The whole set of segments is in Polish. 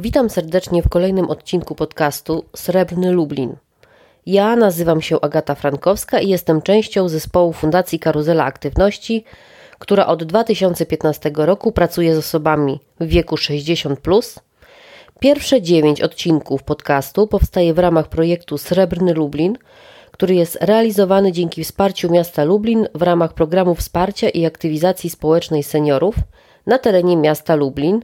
Witam serdecznie w kolejnym odcinku podcastu Srebrny Lublin. Ja nazywam się Agata Frankowska i jestem częścią zespołu Fundacji Karuzela Aktywności, która od 2015 roku pracuje z osobami w wieku 60+. Pierwsze 9 odcinków podcastu powstaje w ramach projektu Srebrny Lublin, który jest realizowany dzięki wsparciu miasta Lublin w ramach programu wsparcia i aktywizacji społecznej seniorów na terenie miasta Lublin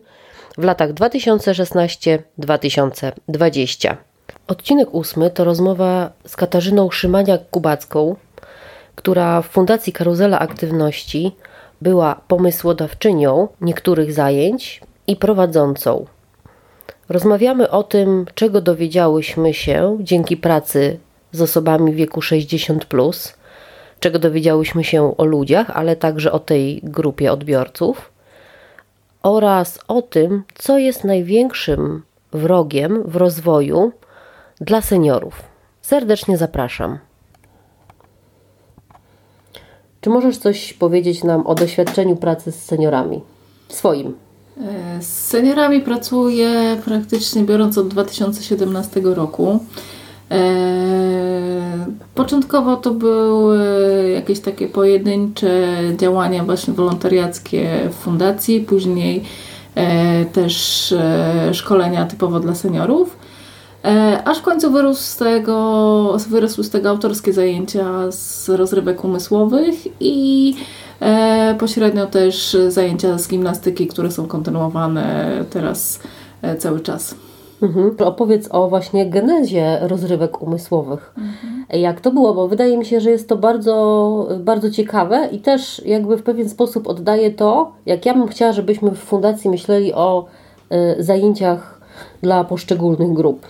w latach 2016-2020. Odcinek 8 to rozmowa z Katarzyną Szymaniak-Kubacką, która w Fundacji Karuzela Aktywności była pomysłodawczynią niektórych zajęć i prowadzącą. Rozmawiamy o tym, czego dowiedziałyśmy się dzięki pracy z osobami w wieku 60+, czego dowiedziałyśmy się o ludziach, ale także o tej grupie odbiorców oraz o tym, co jest największym wrogiem w rozwoju dla seniorów. Serdecznie zapraszam. Czy możesz coś powiedzieć nam o doświadczeniu pracy z seniorami? Swoim. Z seniorami pracuję praktycznie biorąc od 2017 roku. Początkowo to były jakieś takie pojedyncze działania właśnie wolontariackie w fundacji, później też szkolenia typowo dla seniorów, aż w końcu wyrosły z tego autorskie zajęcia z rozrywek umysłowych i pośrednio też zajęcia z gimnastyki, które są kontynuowane teraz cały czas. To opowiedz o właśnie genezie rozrywek umysłowych. Jak to było, bo wydaje mi się, że jest to bardzo, bardzo ciekawe i też jakby w pewien sposób oddaje to, jak ja bym chciała, żebyśmy w fundacji myśleli o zajęciach dla poszczególnych grup.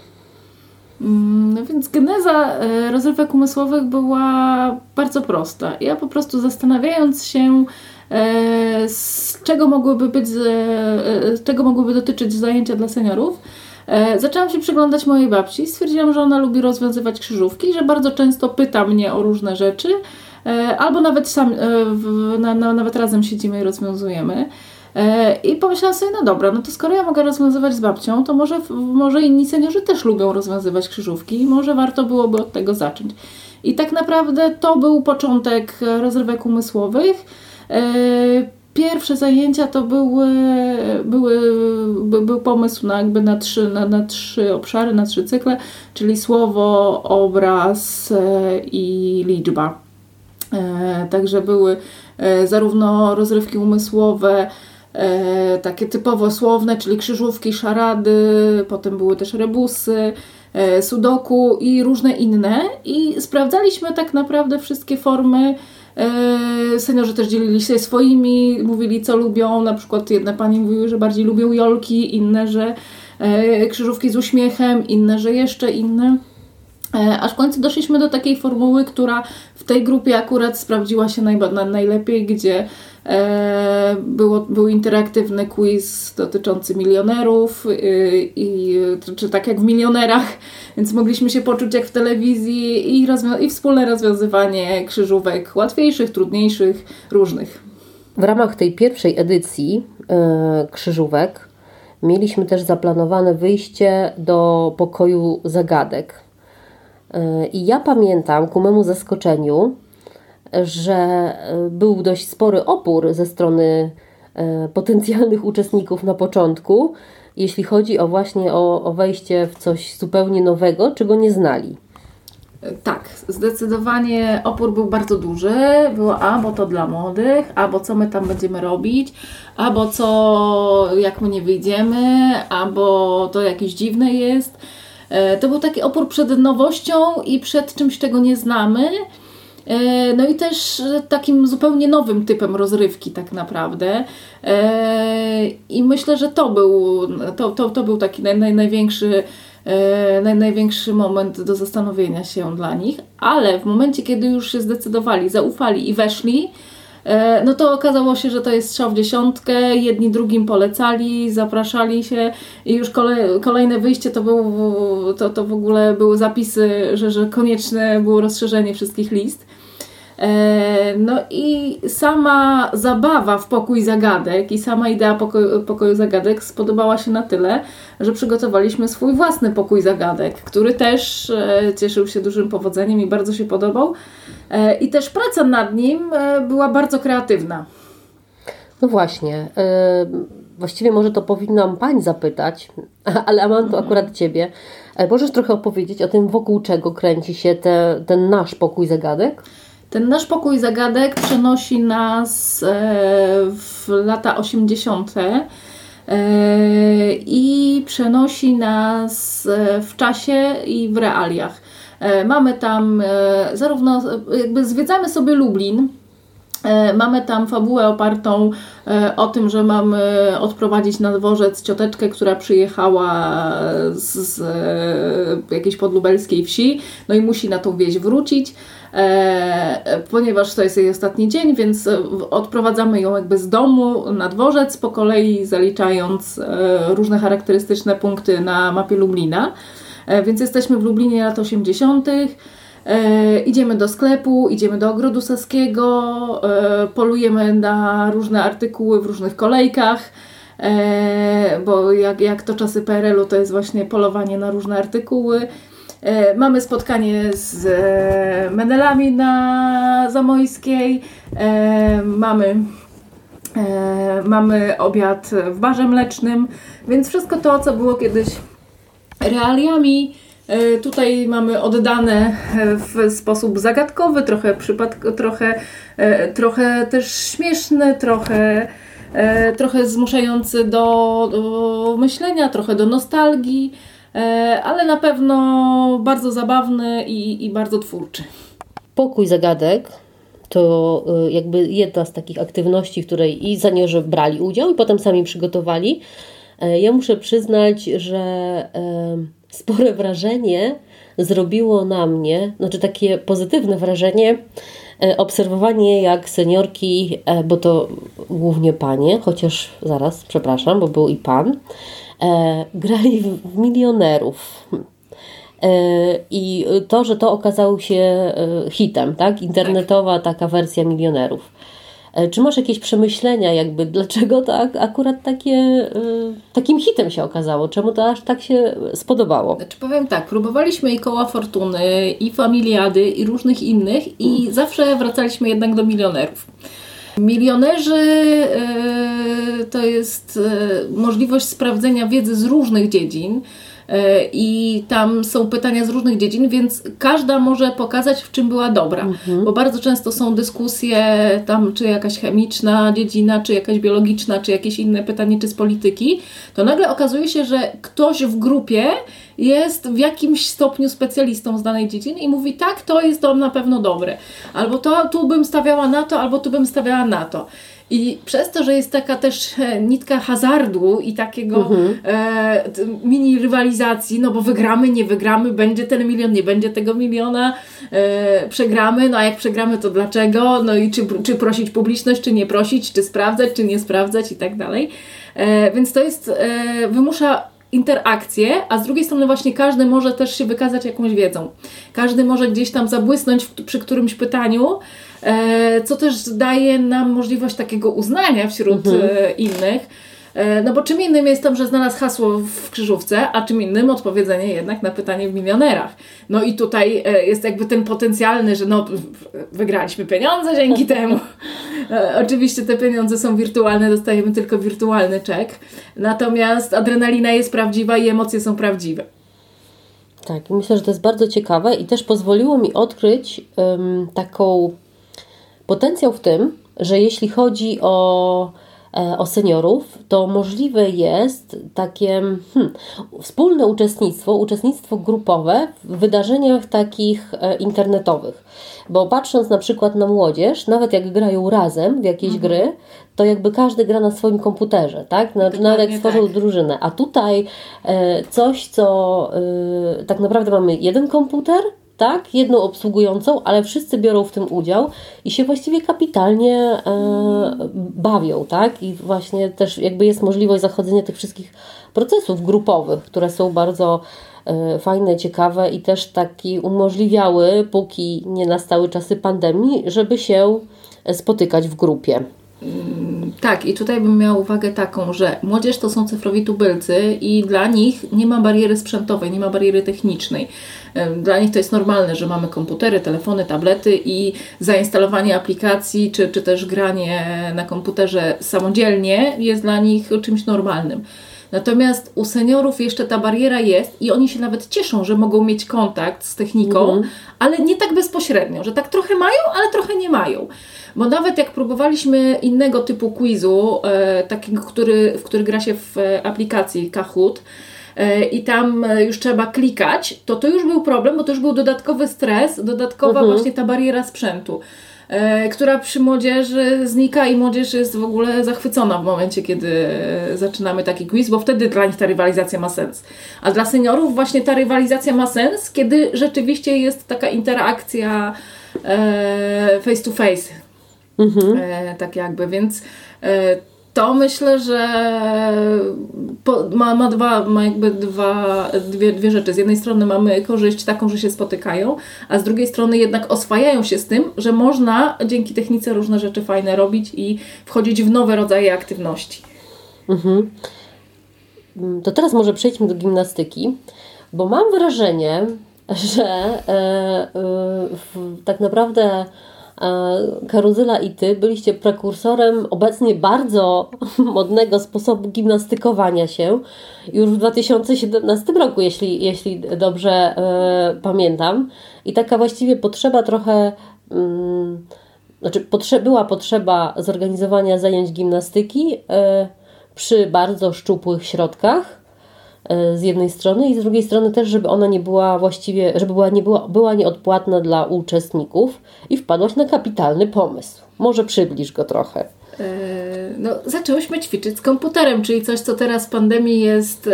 No więc geneza rozrywek umysłowych była bardzo prosta. Ja po prostu zastanawiając się, z czego mogłyby dotyczyć zajęcia dla seniorów, zaczęłam się przyglądać mojej babci i stwierdziłam, że ona lubi rozwiązywać krzyżówki, że bardzo często pyta mnie o różne rzeczy, albo nawet nawet razem siedzimy i rozwiązujemy. I pomyślałam sobie, no dobra, no to skoro ja mogę rozwiązywać z babcią, to może inni seniorzy też lubią rozwiązywać krzyżówki i może warto byłoby od tego zacząć. I tak naprawdę to był początek rozrywek umysłowych. Pierwsze zajęcia to był pomysł na trzy obszary, na trzy cykle, czyli słowo, obraz i liczba. Także były zarówno rozrywki umysłowe, takie typowo słowne, czyli krzyżówki, szarady, potem były też rebusy, sudoku i różne inne. I sprawdzaliśmy tak naprawdę wszystkie formy. Seniorzy też dzielili się swoimi, mówili co lubią, na przykład jedne pani mówiły, że bardziej lubią jolki, inne, że krzyżówki z uśmiechem, inne, że jeszcze inne. Aż w końcu doszliśmy do takiej formuły, która w tej grupie akurat sprawdziła się najlepiej, gdzie był interaktywny quiz dotyczący milionerów czy tak jak w Milionerach, więc mogliśmy się poczuć jak w telewizji i wspólne rozwiązywanie krzyżówek łatwiejszych, trudniejszych, różnych. W ramach tej pierwszej edycji krzyżówek mieliśmy też zaplanowane wyjście do pokoju zagadek. I ja pamiętam ku memu zaskoczeniu, że był dość spory opór ze strony potencjalnych uczestników na początku, jeśli chodzi o właśnie o wejście w coś zupełnie nowego, czego nie znali. Tak, zdecydowanie opór był bardzo duży. Było bo to dla młodych, bo co my tam będziemy robić, bo co jak my nie wyjdziemy, bo to jakieś dziwne jest. To był taki opór przed nowością i przed czymś, czego nie znamy. No i też takim zupełnie nowym typem rozrywki tak naprawdę. I myślę, że to był taki największy moment do zastanowienia się dla nich. Ale w momencie, kiedy już się zdecydowali, zaufali i weszli, no to okazało się, że to jest strzał w dziesiątkę, jedni drugim polecali, zapraszali się i już kolejne wyjście to w ogóle były zapisy, że konieczne było rozszerzenie wszystkich list. No i sama zabawa w pokój zagadek i sama idea pokoju zagadek spodobała się na tyle, że przygotowaliśmy swój własny pokój zagadek, który też cieszył się dużym powodzeniem i bardzo się podobał. I też praca nad nim była bardzo kreatywna. No właśnie, właściwie może to powinnam Pani zapytać, ale mam tu akurat Ciebie. Możesz trochę opowiedzieć o tym, wokół czego kręci się ten nasz pokój zagadek? Ten nasz pokój zagadek przenosi nas w lata 80. I przenosi nas w czasie i w realiach. Mamy tam zarówno, jakby zwiedzamy sobie Lublin, mamy tam fabułę opartą o tym, że mamy odprowadzić na dworzec cioteczkę, która przyjechała z jakiejś podlubelskiej wsi, no i musi na tą wieś wrócić, ponieważ to jest jej ostatni dzień, więc odprowadzamy ją jakby z domu na dworzec, po kolei zaliczając różne charakterystyczne punkty na mapie Lublina. Więc jesteśmy w Lublinie lat 80. Idziemy do sklepu, idziemy do Ogrodu Saskiego, polujemy na różne artykuły w różnych kolejkach, bo jak to czasy PRL-u, to jest właśnie polowanie na różne artykuły. Mamy spotkanie z menelami na Zamojskiej, mamy obiad w barze mlecznym, więc wszystko to, co było kiedyś realiami, tutaj mamy oddane w sposób zagadkowy, trochę też śmieszny, trochę zmuszający do myślenia, trochę do nostalgii, ale na pewno bardzo zabawny i bardzo twórczy. Pokój zagadek to jakby jedna z takich aktywności, w której i seniorzy brali udział i potem sami przygotowali. Ja muszę przyznać, że spore wrażenie zrobiło na mnie, znaczy takie pozytywne wrażenie, obserwowanie jak seniorki, bo to głównie panie, chociaż zaraz, przepraszam, bo był i pan, grali w milionerów. I to, że to okazało się hitem, tak? Internetowa taka wersja milionerów. Czy masz jakieś przemyślenia, jakby dlaczego to akurat takim hitem się okazało? Czemu to aż tak się spodobało? Znaczy powiem tak, próbowaliśmy i Koła Fortuny, i Familiady, i różnych innych i zawsze wracaliśmy jednak do milionerów. Milionerzy to jest możliwość sprawdzenia wiedzy z różnych dziedzin i tam są pytania z różnych dziedzin, więc każda może pokazać, w czym była dobra, bo bardzo często są dyskusje tam, czy jakaś chemiczna dziedzina, czy jakaś biologiczna, czy jakieś inne pytanie, czy z polityki, to nagle okazuje się, że ktoś w grupie jest w jakimś stopniu specjalistą z danej dziedziny i mówi, tak, to jest to na pewno dobre, albo to tu bym stawiała na to, albo tu bym stawiała na to. I przez to, że jest taka też nitka hazardu i takiego mini rywalizacji, no bo wygramy, nie wygramy, będzie ten milion, nie będzie tego miliona, przegramy, no a jak przegramy, to dlaczego, no i czy prosić publiczność, czy nie prosić, czy sprawdzać, czy nie sprawdzać i tak dalej. Więc to jest, wymusza interakcje, a z drugiej strony właśnie każdy może też się wykazać jakąś wiedzą. Każdy może gdzieś tam zabłysnąć przy którymś pytaniu, co też daje nam możliwość takiego uznania wśród innych. No bo czym innym jest tam, że znalazł hasło w krzyżówce, a czym innym odpowiedzenie jednak na pytanie w milionerach. No i tutaj jest jakby ten potencjalny, że no wygraliśmy pieniądze dzięki temu. Oczywiście te pieniądze są wirtualne, dostajemy tylko wirtualny czek. Natomiast adrenalina jest prawdziwa i emocje są prawdziwe. Tak, myślę, że to jest bardzo ciekawe i też pozwoliło mi odkryć taką potencjał w tym, że jeśli chodzi o seniorów, to możliwe jest takie wspólne uczestnictwo grupowe w wydarzeniach takich internetowych. Bo patrząc na przykład na młodzież, nawet jak grają razem w jakieś gry, to jakby każdy gra na swoim komputerze, tak? Nawet jak stworzył drużynę. A tutaj coś, co tak naprawdę mamy jeden komputer, tak, jedną obsługującą, ale wszyscy biorą w tym udział i się właściwie kapitalnie bawią, tak? I właśnie też jakby jest możliwość zachodzenia tych wszystkich procesów grupowych, które są bardzo fajne, ciekawe i też taki umożliwiały, póki nie nastały czasy pandemii, żeby się spotykać w grupie. Tak, i tutaj bym miała uwagę taką, że młodzież to są cyfrowi tubylcy i dla nich nie ma bariery sprzętowej, nie ma bariery technicznej. Dla nich to jest normalne, że mamy komputery, telefony, tablety i zainstalowanie aplikacji czy też granie na komputerze samodzielnie jest dla nich czymś normalnym. Natomiast u seniorów jeszcze ta bariera jest i oni się nawet cieszą, że mogą mieć kontakt z techniką, ale nie tak bezpośrednio, że tak trochę mają, ale trochę nie mają. Bo nawet jak próbowaliśmy innego typu quizu, takiego, w który gra się w aplikacji Kahoot, i tam już trzeba klikać, to już był problem, bo to już był dodatkowy stres, dodatkowa właśnie ta bariera sprzętu, która przy młodzieży znika i młodzież jest w ogóle zachwycona w momencie, kiedy zaczynamy taki quiz, bo wtedy dla nich ta rywalizacja ma sens. A dla seniorów właśnie ta rywalizacja ma sens, kiedy rzeczywiście jest taka interakcja face to face. Tak jakby, więc to myślę, że ma dwie rzeczy. Z jednej strony mamy korzyść taką, że się spotykają, a z drugiej strony jednak oswajają się z tym, że można dzięki technice różne rzeczy fajne robić i wchodzić w nowe rodzaje aktywności. To teraz może przejdźmy do gimnastyki, bo mam wrażenie, że tak naprawdę Karuzela i Ty byliście prekursorem obecnie bardzo modnego sposobu gimnastykowania się już w 2017 roku, jeśli dobrze pamiętam. I taka właściwie potrzeba trochę, była potrzeba zorganizowania zajęć gimnastyki przy bardzo szczupłych środkach z jednej strony i z drugiej strony też, żeby ona nie była właściwie, żeby była nieodpłatna dla uczestników i wpadłaś na kapitalny pomysł. Może przybliż go trochę. Zaczęłyśmy ćwiczyć z komputerem, czyli coś, co teraz w pandemii jest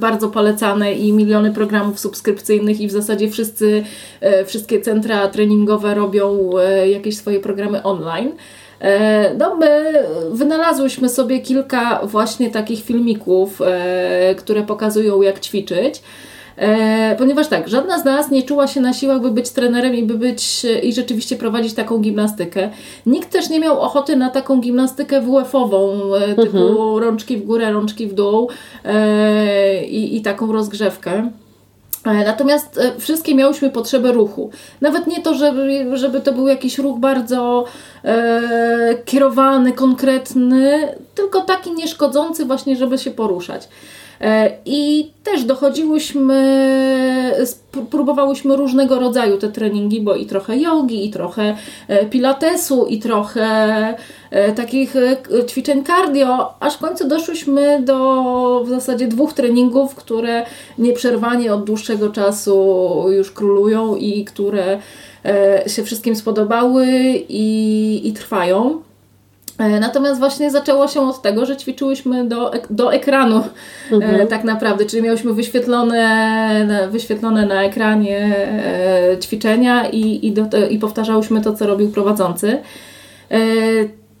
bardzo polecane i miliony programów subskrypcyjnych i w zasadzie wszystkie centra treningowe robią jakieś swoje programy online. My wynalazłyśmy sobie kilka właśnie takich filmików, które pokazują, jak ćwiczyć, ponieważ tak, żadna z nas nie czuła się na siłach, by być trenerem i by rzeczywiście prowadzić taką gimnastykę. Nikt też nie miał ochoty na taką gimnastykę WF-ową, typu rączki w górę, rączki w dół i taką rozgrzewkę. Natomiast wszystkie miałyśmy potrzebę ruchu. Nawet nie to, żeby to był jakiś ruch bardzo kierowany, konkretny, tylko taki nieszkodzący właśnie, żeby się poruszać. I też próbowałyśmy różnego rodzaju te treningi, bo i trochę jogi, i trochę pilatesu, i trochę takich ćwiczeń cardio, aż w końcu doszłyśmy do w zasadzie 2 treningów, które nieprzerwanie od dłuższego czasu już królują i które się wszystkim spodobały i trwają. Natomiast właśnie zaczęło się od tego, że ćwiczyłyśmy do ekranu tak naprawdę, czyli miałyśmy wyświetlone na ekranie ćwiczenia i powtarzałyśmy to, co robił prowadzący.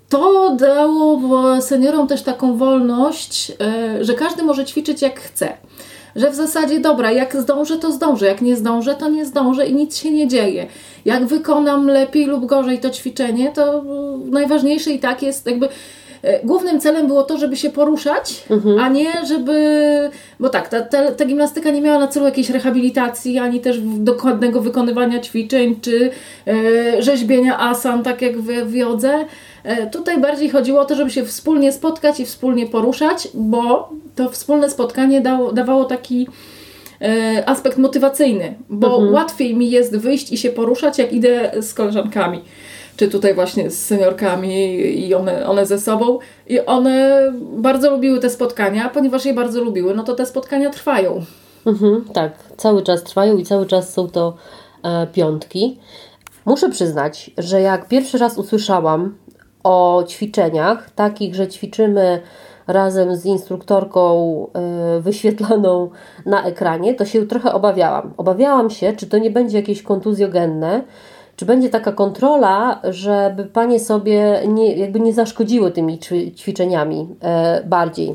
To dało seniorom też taką wolność, że każdy może ćwiczyć jak chce. Że w zasadzie dobra, jak zdążę, to zdążę, jak nie zdążę, to nie zdążę i nic się nie dzieje. Jak wykonam lepiej lub gorzej to ćwiczenie, to najważniejsze i tak jest jakby... Głównym celem było to, żeby się poruszać, a nie żeby... Bo tak, ta gimnastyka nie miała na celu jakiejś rehabilitacji, ani też dokładnego wykonywania ćwiczeń, czy rzeźbienia asan, tak jak w jodze. Tutaj bardziej chodziło o to, żeby się wspólnie spotkać i wspólnie poruszać, bo to wspólne spotkanie dawało taki aspekt motywacyjny, bo łatwiej mi jest wyjść i się poruszać, jak idę z koleżankami. Czy tutaj właśnie z seniorkami i one ze sobą. I one bardzo lubiły te spotkania, ponieważ je bardzo lubiły, no to te spotkania trwają. Tak, cały czas trwają i cały czas są to piątki. Muszę przyznać, że jak pierwszy raz usłyszałam o ćwiczeniach, takich, że ćwiczymy razem z instruktorką wyświetlaną na ekranie, to się trochę obawiałam. Obawiałam się, czy to nie będzie jakieś kontuzjogenne, Czy będzie taka kontrola, żeby panie sobie nie zaszkodziły tymi ćwiczeniami bardziej?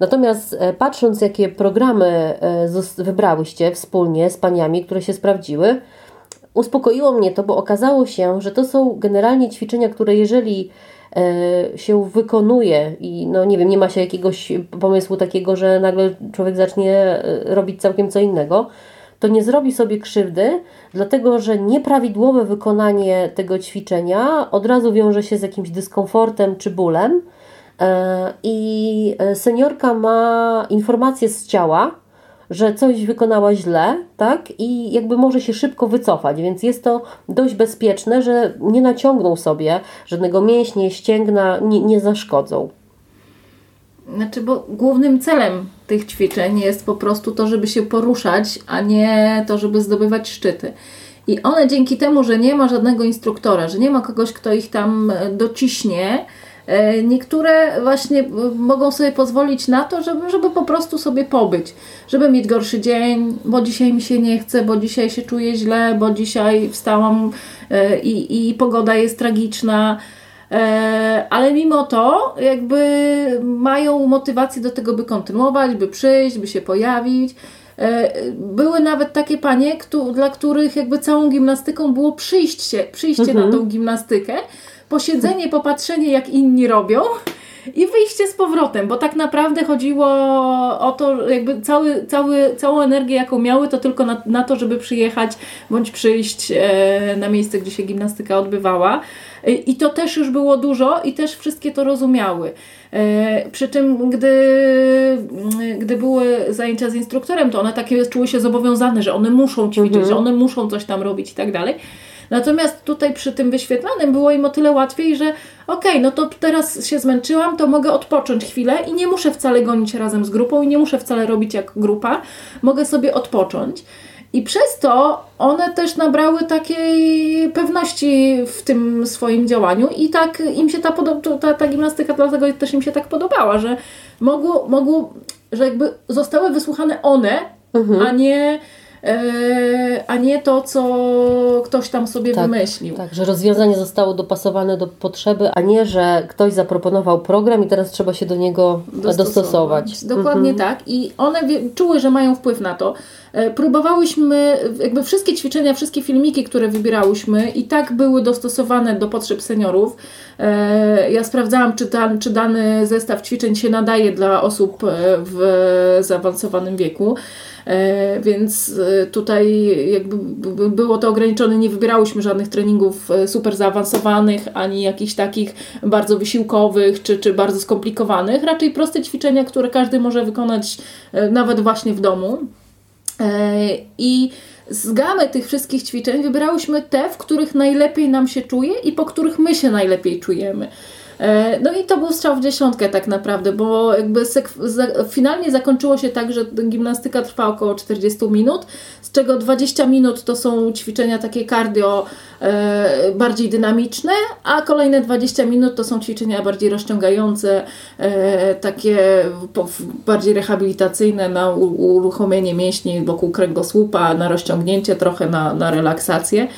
Natomiast patrząc, jakie programy wybrałyście wspólnie z paniami, które się sprawdziły, uspokoiło mnie to, bo okazało się, że to są generalnie ćwiczenia, które jeżeli się wykonuje i nie ma się jakiegoś pomysłu takiego, że nagle człowiek zacznie robić całkiem co innego, to nie zrobi sobie krzywdy, dlatego że nieprawidłowe wykonanie tego ćwiczenia od razu wiąże się z jakimś dyskomfortem czy bólem i seniorka ma informację z ciała, że coś wykonała źle, tak? I może się szybko wycofać, więc jest to dość bezpieczne, że nie naciągną sobie żadnego mięśnia, ścięgna, nie zaszkodzą. Bo głównym celem tych ćwiczeń jest po prostu to, żeby się poruszać, a nie to, żeby zdobywać szczyty. I one dzięki temu, że nie ma żadnego instruktora, że nie ma kogoś, kto ich tam dociśnie, niektóre właśnie mogą sobie pozwolić na to, żeby po prostu sobie pobyć, żeby mieć gorszy dzień, bo dzisiaj mi się nie chce, bo dzisiaj się czuję źle, bo dzisiaj wstałam i pogoda jest tragiczna. Ale mimo to mają motywację do tego, by kontynuować, by przyjść, by się pojawić. Były nawet takie panie, dla których całą gimnastyką było przyjście na tą gimnastykę, posiedzenie, popatrzenie jak inni robią i wyjście z powrotem, bo tak naprawdę chodziło o to, całą energię jaką miały, to tylko na to, żeby przyjechać bądź przyjść na miejsce, gdzie się gimnastyka odbywała. I to też już było dużo i też wszystkie to rozumiały. Przy czym, gdy były zajęcia z instruktorem, to one takie czuły się zobowiązane, że one muszą ćwiczyć, że one muszą coś tam robić i tak dalej. Natomiast tutaj przy tym wyświetlanym było im o tyle łatwiej, że to teraz się zmęczyłam, to mogę odpocząć chwilę i nie muszę wcale gonić razem z grupą i nie muszę wcale robić jak grupa, mogę sobie odpocząć. I przez to one też nabrały takiej pewności w tym swoim działaniu i tak im się ta gimnastyka dlatego też im się tak podobała, że zostały wysłuchane one, a nie to, co ktoś tam sobie wymyślił. Tak, że rozwiązanie zostało dopasowane do potrzeby, a nie, że ktoś zaproponował program i teraz trzeba się do niego dostosować. Dokładnie tak. I one czuły, że mają wpływ na to. Próbowałyśmy, wszystkie ćwiczenia, wszystkie filmiki, które wybierałyśmy i tak były dostosowane do potrzeb seniorów. Ja sprawdzałam, czy dany zestaw ćwiczeń się nadaje dla osób w zaawansowanym wieku. Więc tutaj było to ograniczone, nie wybierałyśmy żadnych treningów super zaawansowanych, ani jakichś takich bardzo wysiłkowych, czy bardzo skomplikowanych. Raczej proste ćwiczenia, które każdy może wykonać nawet właśnie w domu. I z gamy tych wszystkich ćwiczeń wybrałyśmy te, w których najlepiej nam się czuje i po których my się najlepiej czujemy. I to był strzał w dziesiątkę tak naprawdę, bo finalnie zakończyło się tak, że gimnastyka trwa około 40 minut, z czego 20 minut to są ćwiczenia takie cardio bardziej dynamiczne, a kolejne 20 minut to są ćwiczenia bardziej rozciągające, takie bardziej rehabilitacyjne na uruchomienie mięśni wokół kręgosłupa, na rozciągnięcie trochę, na relaksację.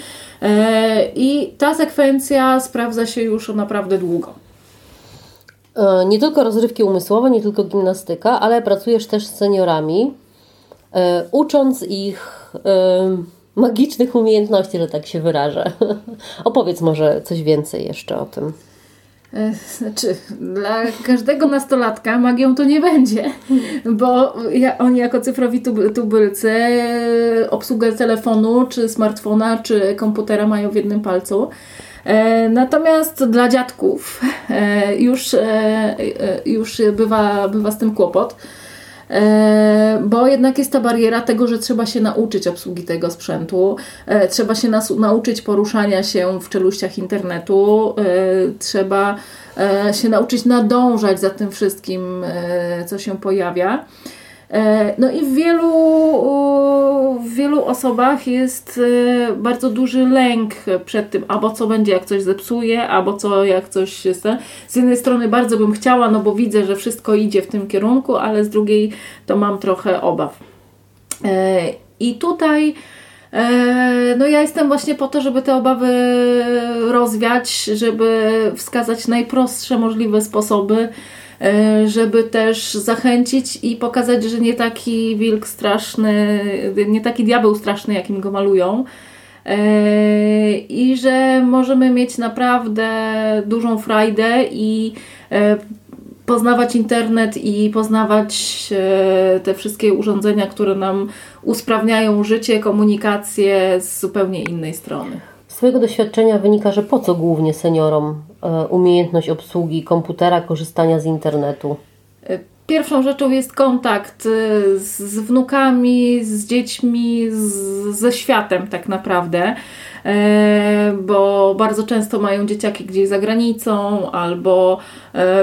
I ta sekwencja sprawdza się już naprawdę długo. Nie tylko rozrywki umysłowe, nie tylko gimnastyka, ale pracujesz też z seniorami, ucząc ich magicznych umiejętności, że tak się wyrażę. Opowiedz może coś więcej jeszcze o tym. Dla każdego nastolatka magią to nie będzie, bo oni jako cyfrowi tubylcy obsługę telefonu, czy smartfona, czy komputera mają w jednym palcu. Natomiast dla dziadków już bywa z tym kłopot, bo jednak jest ta bariera tego, że trzeba się nauczyć obsługi tego sprzętu, trzeba się nauczyć poruszania się w czeluściach internetu, trzeba się nauczyć nadążać za tym wszystkim, co się pojawia. I w wielu osobach jest bardzo duży lęk przed tym, albo co będzie, jak coś zepsuje, albo co, jak coś jest. Z jednej strony bardzo bym chciała, bo widzę, że wszystko idzie w tym kierunku, ale z drugiej to mam trochę obaw. I tutaj No ja jestem właśnie po to, żeby te obawy rozwiać, żeby wskazać najprostsze możliwe sposoby, żeby też zachęcić i pokazać, że nie taki wilk straszny, nie taki diabeł straszny, jakim go malują. I że możemy mieć naprawdę dużą frajdę i poznawać internet i poznawać te wszystkie urządzenia, które nam usprawniają życie, komunikację z zupełnie innej strony. Z swojego doświadczenia wynika, że po co głównie seniorom umiejętność obsługi komputera, korzystania z internetu? Pierwszą rzeczą jest kontakt z wnukami, z dziećmi, ze światem tak naprawdę, bo bardzo często mają dzieciaki gdzieś za granicą albo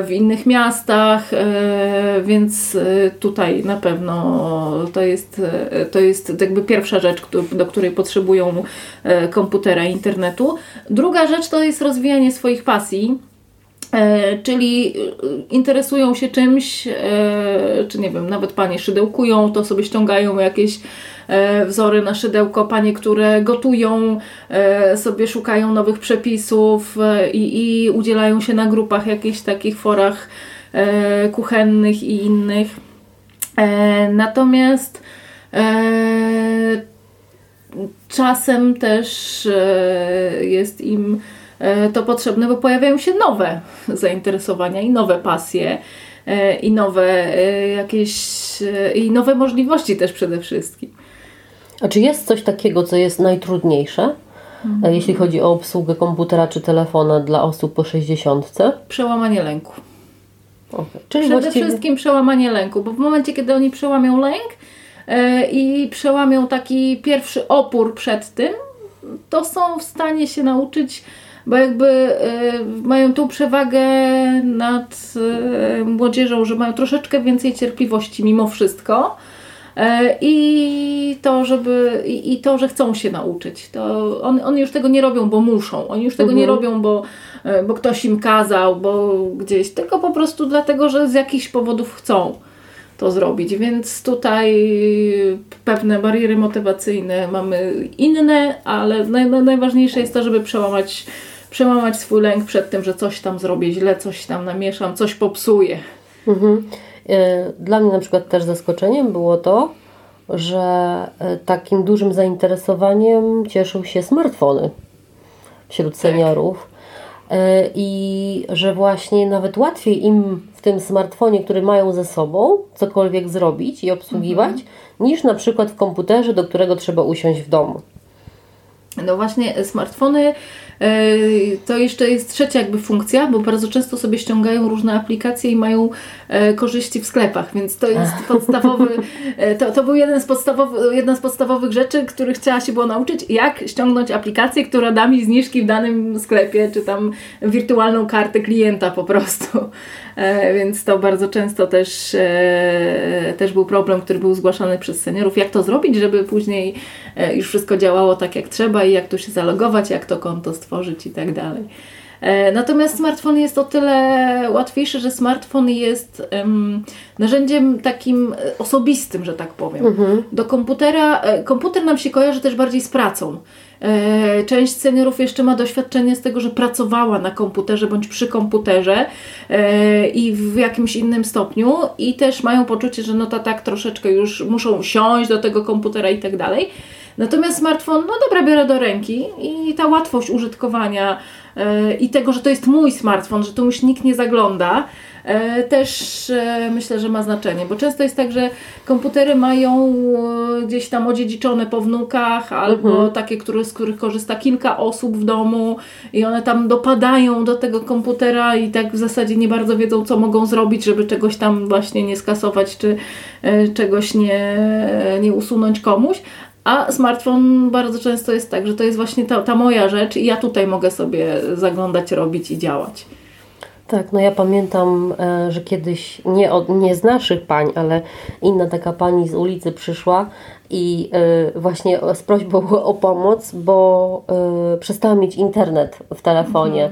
w innych miastach, więc tutaj na pewno to jest jakby pierwsza rzecz, do której potrzebują komputera i internetu. Druga rzecz to jest rozwijanie swoich pasji. Czyli interesują się czymś, czy nie wiem, nawet panie szydełkują, to sobie ściągają jakieś wzory na szydełko, panie, które gotują, sobie szukają nowych przepisów i udzielają się na grupach, jakichś takich forach kuchennych i innych. Natomiast czasem też jest im to potrzebne, bo pojawiają się nowe zainteresowania i nowe pasje i nowe jakieś i nowe możliwości też przede wszystkim. A czy jest coś takiego, co jest najtrudniejsze, jeśli chodzi o obsługę komputera czy telefona dla osób po 60? Przełamanie lęku. Okay. Czyli przede wszystkim przełamanie lęku, bo w momencie, kiedy oni przełamią lęk i przełamią taki pierwszy opór przed tym, to są w stanie się nauczyć, bo jakby mają tą przewagę nad młodzieżą, że mają troszeczkę więcej cierpliwości mimo wszystko i to, że chcą się nauczyć. To oni już tego nie robią, bo muszą. Oni już tego nie robią, bo ktoś im kazał, bo gdzieś, tylko po prostu dlatego, że z jakichś powodów chcą to zrobić, więc tutaj pewne bariery motywacyjne mamy inne, ale najważniejsze jest to, żeby przełamać swój lęk przed tym, że coś tam zrobię źle, coś tam namieszam, coś popsuję. Dla mnie na przykład też zaskoczeniem było to, że takim dużym zainteresowaniem cieszą się smartfony wśród seniorów. I że właśnie nawet łatwiej im w tym smartfonie, który mają ze sobą, cokolwiek zrobić i obsługiwać, niż na przykład w komputerze, do którego trzeba usiąść w domu. No właśnie, smartfony to jeszcze jest trzecia jakby funkcja, bo bardzo często sobie ściągają różne aplikacje i mają korzyści w sklepach, więc to jest to był jedna z podstawowych rzeczy, których chciała się było nauczyć, jak ściągnąć aplikację, która da mi zniżki w danym sklepie, czy tam wirtualną kartę klienta po prostu. Więc to bardzo często też był problem, który był zgłaszany przez seniorów, jak to zrobić, żeby później już wszystko działało tak jak trzeba i jak tu się zalogować, jak to konto stworzyć i tak dalej. Natomiast smartfon jest o tyle łatwiejszy, że smartfon jest narzędziem takim osobistym, że tak powiem. Do komputera, komputer nam się kojarzy też bardziej z pracą. Część seniorów jeszcze ma doświadczenie z tego, że pracowała na komputerze bądź przy komputerze i w jakimś innym stopniu i też mają poczucie, że no to tak troszeczkę już muszą siąść do tego komputera i tak dalej. Natomiast smartfon, no dobra, biorę do ręki i ta łatwość użytkowania i tego, że to jest mój smartfon, że tu już nikt nie zagląda, też myślę, że ma znaczenie, bo często jest tak, że komputery mają gdzieś tam odziedziczone po wnukach albo takie, z których korzysta kilka osób w domu i one tam dopadają do tego komputera i tak w zasadzie nie bardzo wiedzą, co mogą zrobić, żeby czegoś tam właśnie nie skasować czy czegoś nie usunąć komuś. A smartfon bardzo często jest tak, że to jest właśnie ta moja rzecz i ja tutaj mogę sobie zaglądać, robić i działać. Tak, no ja pamiętam, że kiedyś nie z naszych pań, ale inna taka pani z ulicy przyszła i właśnie z prośbą o pomoc, bo przestała mieć internet w telefonie.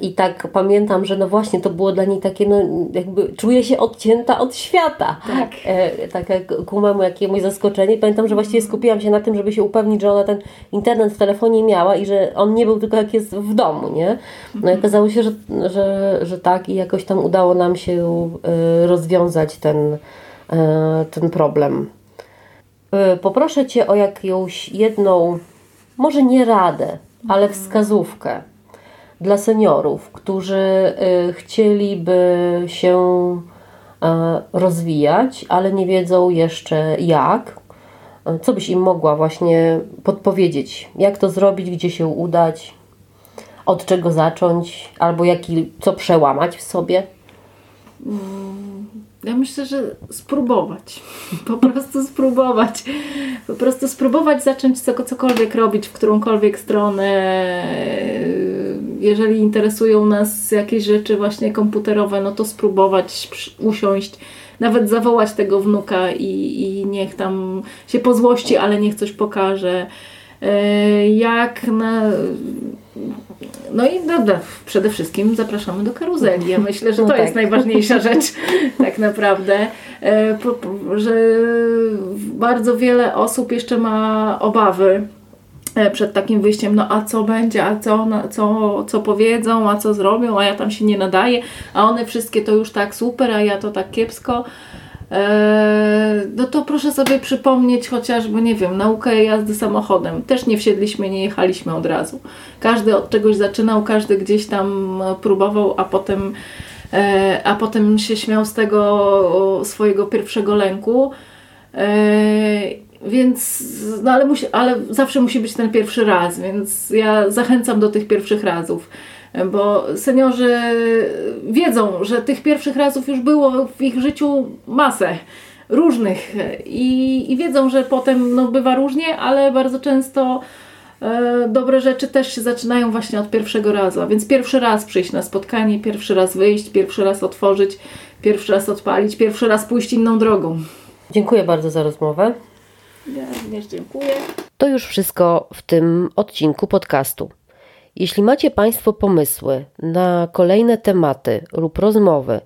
I tak pamiętam, że no właśnie to było dla niej takie, no jakby czuję się odcięta od świata. Tak. Tak jak ku memu jakiemuś zaskoczenie. Pamiętam, że właściwie skupiłam się na tym, żeby się upewnić, że ona ten internet w telefonie miała i że on nie był tylko jak jest w domu, nie? No i okazało się, że tak i jakoś tam udało nam się rozwiązać ten problem. Poproszę Cię o jakąś jedną, może nie radę, ale wskazówkę dla seniorów, którzy chcieliby się rozwijać, ale nie wiedzą jeszcze jak. Co byś im mogła właśnie podpowiedzieć? Jak to zrobić, gdzie się udać, od czego zacząć, albo co przełamać w sobie? Ja myślę, że spróbować. Po prostu spróbować zacząć cokolwiek robić, w którąkolwiek stronę. Jeżeli interesują nas jakieś rzeczy właśnie komputerowe, no to spróbować usiąść, nawet zawołać tego wnuka i niech tam się pozłości, ale niech coś pokaże. No i dobra, przede wszystkim zapraszamy do karuzeli. Ja myślę, że to jest najważniejsza rzecz tak naprawdę, że bardzo wiele osób jeszcze ma obawy przed takim wyjściem, no a co będzie, a co powiedzą, a co zrobią, a ja tam się nie nadaję, a one wszystkie to już tak super, a ja to tak kiepsko. No to proszę sobie przypomnieć chociażby, nie wiem, naukę jazdy samochodem. Też nie wsiedliśmy, nie jechaliśmy od razu. Każdy od czegoś zaczynał, każdy gdzieś tam próbował, a potem się śmiał z tego swojego pierwszego lęku. Więc, no ale zawsze musi być ten pierwszy raz, więc ja zachęcam do tych pierwszych razów. Bo seniorzy wiedzą, że tych pierwszych razów już było w ich życiu masę różnych i wiedzą, że potem no, bywa różnie, ale bardzo często dobre rzeczy też się zaczynają właśnie od pierwszego razu, a więc pierwszy raz przyjść na spotkanie, pierwszy raz wyjść, pierwszy raz otworzyć, pierwszy raz odpalić, pierwszy raz pójść inną drogą. Dziękuję bardzo za rozmowę. Ja również dziękuję. To już wszystko w tym odcinku podcastu. Jeśli macie Państwo pomysły na kolejne tematy lub rozmowy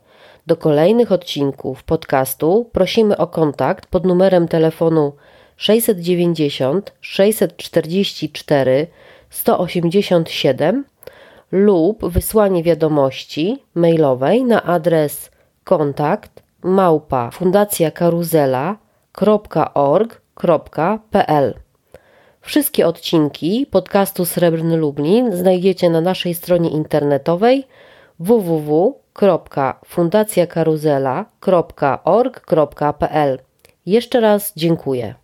do kolejnych odcinków podcastu, prosimy o kontakt pod numerem telefonu 690 644 187 lub wysłanie wiadomości mailowej na adres kontakt@fundacjakaruzela.org.pl. Wszystkie odcinki podcastu Srebrny Lublin znajdziecie na naszej stronie internetowej www.fundacjakaruzela.org.pl. Jeszcze raz dziękuję.